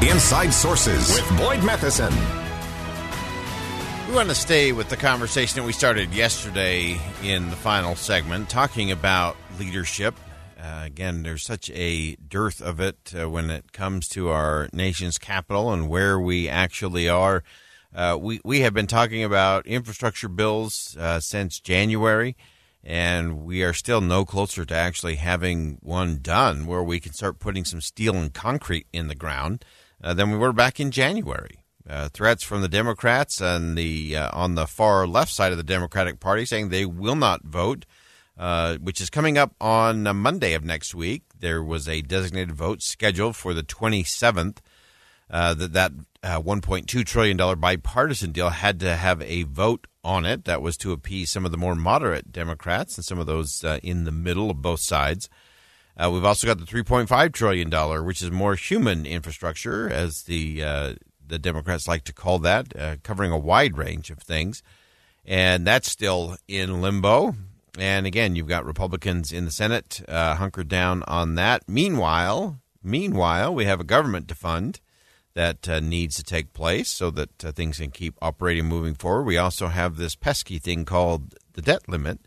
Inside Sources with Boyd Matheson. We want to stay with the conversation that we started yesterday in the final segment, talking about leadership. Again, there's such a dearth of it when it comes to our nation's capital and where we actually are. We have been talking about infrastructure bills since January, and we are still no closer to actually having one done where we can start putting some steel and concrete in the ground than we were back in January. Threats from the Democrats and the on the far left side of the Democratic Party saying they will not vote, which is coming up on Monday of next week. There was a designated vote scheduled for the 27th. That $1.2 trillion bipartisan deal had to have a vote on it. That was to appease some of the more moderate Democrats and some of those in the middle of both sides. We've also got the $3.5 trillion, which is more human infrastructure, as the Democrats like to call that, covering a wide range of things. And that's still in limbo. And again, you've got Republicans in the Senate hunkered down on that. Meanwhile, we have a government defund that needs to take place so that things can keep operating moving forward. We also have this pesky thing called the debt limit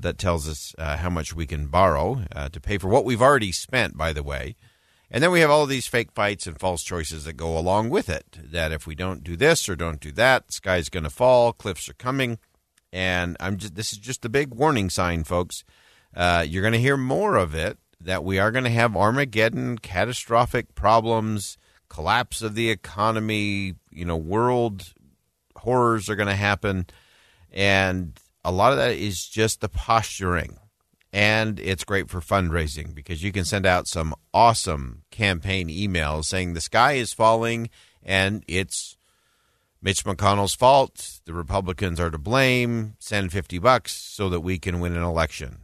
that tells us how much we can borrow to pay for what we've already spent, by the way. And then we have all of these fake fights and false choices that go along with it, that if we don't do this or don't do that, the sky's going to fall, cliffs are coming. And this is just a big warning sign, folks. You're going to hear more of it, that we are going to have Armageddon, catastrophic problems, collapse of the economy, world horrors are going to happen. And a lot of that is just the posturing. And it's great for fundraising because you can send out some awesome campaign emails saying the sky is falling and it's Mitch McConnell's fault. The Republicans are to blame. Send $50 so that we can win an election.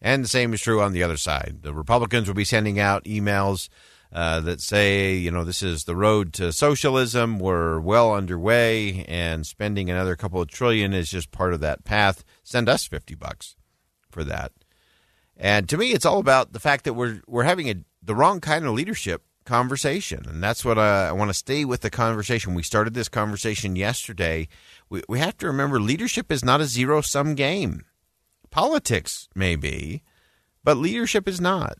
And the same is true on the other side. The Republicans will be sending out emails that say, this is the road to socialism. We're well underway, and spending another couple of trillion is just part of that path. Send us $50 for that. And to me, it's all about the fact that we're having the wrong kind of leadership conversation, and that's what I want to stay with the conversation. We started this conversation yesterday. We have to remember leadership is not a zero-sum game. Politics may be, but leadership is not.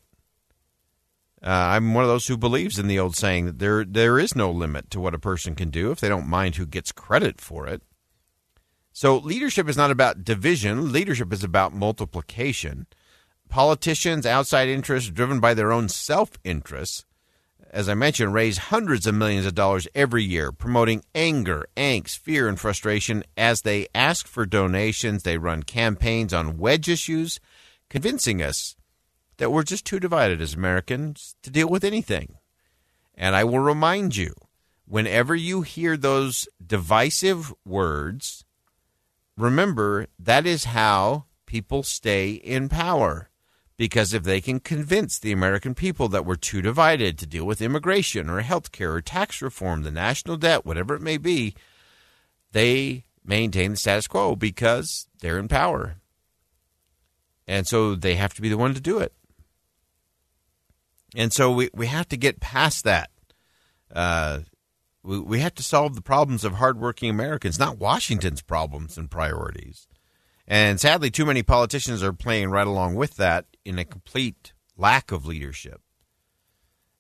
I'm one of those who believes in the old saying that there is no limit to what a person can do if they don't mind who gets credit for it. So leadership is not about division. Leadership is about multiplication. Politicians, outside interests, driven by their own self-interests, as I mentioned, raise hundreds of millions of dollars every year, promoting anger, angst, fear, and frustration. As they ask for donations, they run campaigns on wedge issues, convincing us that we're just too divided as Americans to deal with anything. And I will remind you, whenever you hear those divisive words, remember that is how people stay in power. Because if they can convince the American people that we're too divided to deal with immigration or health care or tax reform, the national debt, whatever it may be, they maintain the status quo because they're in power. And so they have to be the one to do it. And so we have to get past that. We have to solve the problems of hardworking Americans, not Washington's problems and priorities. And sadly, too many politicians are playing right along with that in a complete lack of leadership.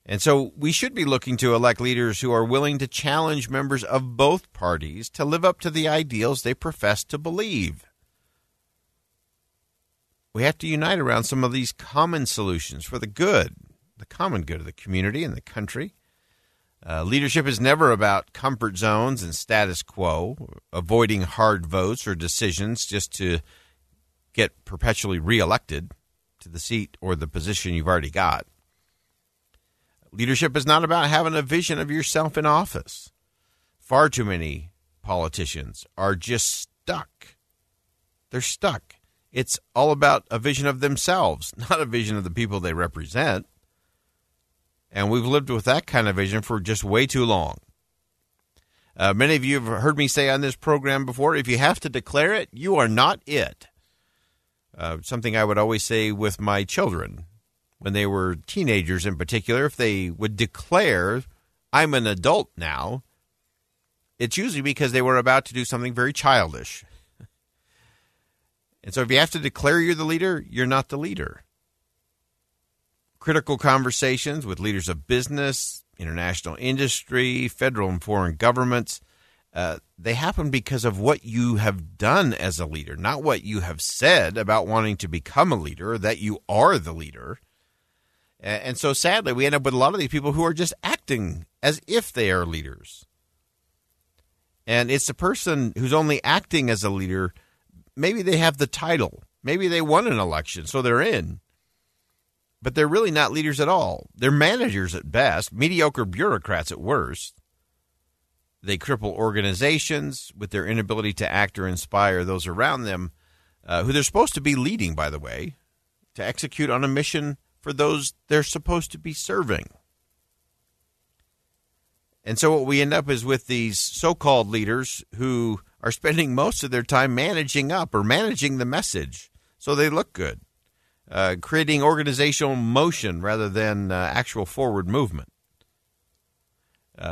And so we should be looking to elect leaders who are willing to challenge members of both parties to live up to the ideals they profess to believe. We have to unite around some of these common solutions for the good, the common good of the community and the country. Leadership is never about comfort zones and status quo, avoiding hard votes or decisions just to get perpetually reelected to the seat or the position you've already got. Leadership is not about having a vision of yourself in office. Far too many politicians are just stuck. They're stuck. It's all about a vision of themselves, not a vision of the people they represent. And we've lived with that kind of vision for just way too long. Many of you have heard me say on this program before, if you have to declare it, you are not it. Something I would always say with my children when they were teenagers in particular, if they would declare, I'm an adult now, it's usually because they were about to do something very childish. And so if you have to declare you're the leader, you're not the leader. Critical conversations with leaders of business, international industry, federal and foreign governments, they happen because of what you have done as a leader, not what you have said about wanting to become a leader, or that you are the leader. And so sadly, we end up with a lot of these people who are just acting as if they are leaders. And it's the person who's only acting as a leader. Maybe they have the title. Maybe they won an election, so they're in. But they're really not leaders at all. They're managers at best, mediocre bureaucrats at worst. They cripple organizations with their inability to act or inspire those around them, who they're supposed to be leading, by the way, to execute on a mission for those they're supposed to be serving. And so what we end up is with these so-called leaders who are spending most of their time managing up or managing the message so they look good, creating organizational motion rather than actual forward movement.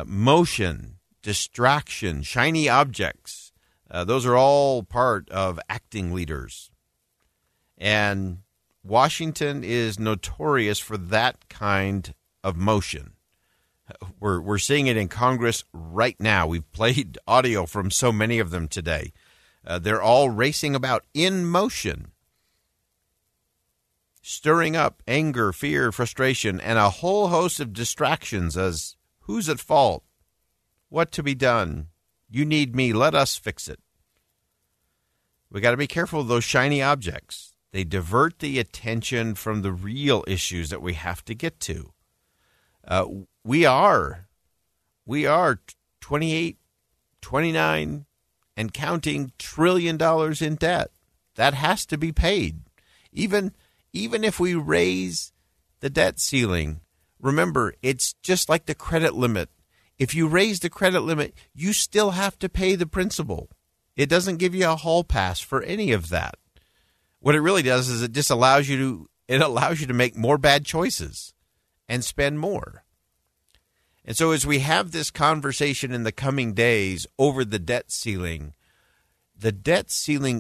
Motion, distraction, shiny objects, those are all part of acting leaders. And Washington is notorious for that kind of motion. We're seeing it in Congress right now. We've played audio from so many of them today. They're all racing about in motion, stirring up anger, fear, frustration, and a whole host of distractions as who's at fault, what to be done, you need me, let us fix it. We got to be careful of those shiny objects. They divert the attention from the real issues that we have to get to. We are 28, 29, and counting $1 trillion in debt. That has to be paid. Even if we raise the debt ceiling, remember, it's just like the credit limit. If you raise the credit limit, you still have to pay the principal. It doesn't give you a hall pass for any of that. What it really does is it allows you to make more bad choices and spend more. And so as we have this conversation in the coming days over the debt ceiling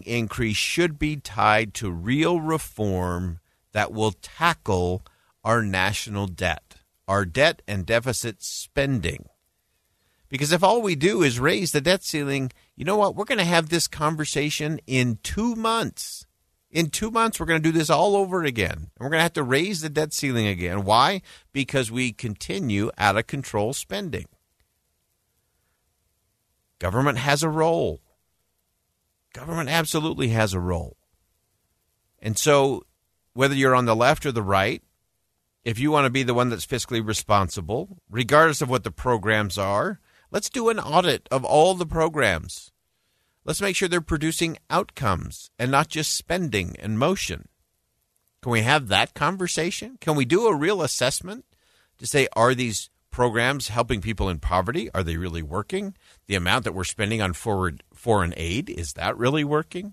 increase should be tied to real reform that will tackle our national debt, our debt and deficit spending. Because if all we do is raise the debt ceiling, you know what? We're going to have this conversation in 2 months. In 2 months, we're going to do this all over again. And we're going to have to raise the debt ceiling again. Why? Because we continue out of control spending. Government has a role. Government absolutely has a role. And so whether you're on the left or the right, if you want to be the one that's fiscally responsible, regardless of what the programs are, let's do an audit of all the programs. Let's make sure they're producing outcomes and not just spending and motion. Can we have that conversation? Can we do a real assessment to say, are these programs helping people in poverty? Are they really working? The amount that we're spending on foreign aid, is that really working?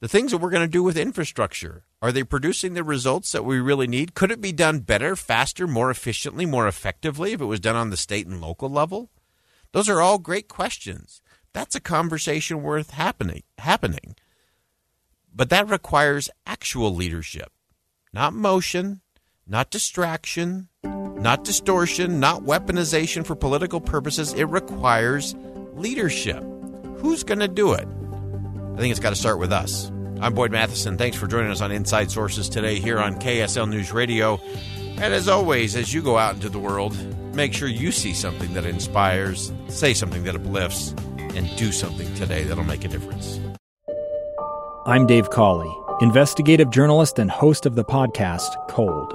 The things that we're going to do with infrastructure, are they producing the results that we really need? Could it be done better, faster, more efficiently, more effectively if it was done on the state and local level? Those are all great questions. That's a conversation worth happening. But that requires actual leadership, not motion, not distraction, not distortion, not weaponization for political purposes. It requires leadership. Who's going to do it? I think it's got to start with us. I'm Boyd Matheson. Thanks for joining us on Inside Sources today here on KSL News Radio. And as always, as you go out into the world, make sure you see something that inspires, say something that uplifts, and do something today that'll make a difference. I'm Dave Cawley, investigative journalist and host of the podcast Cold.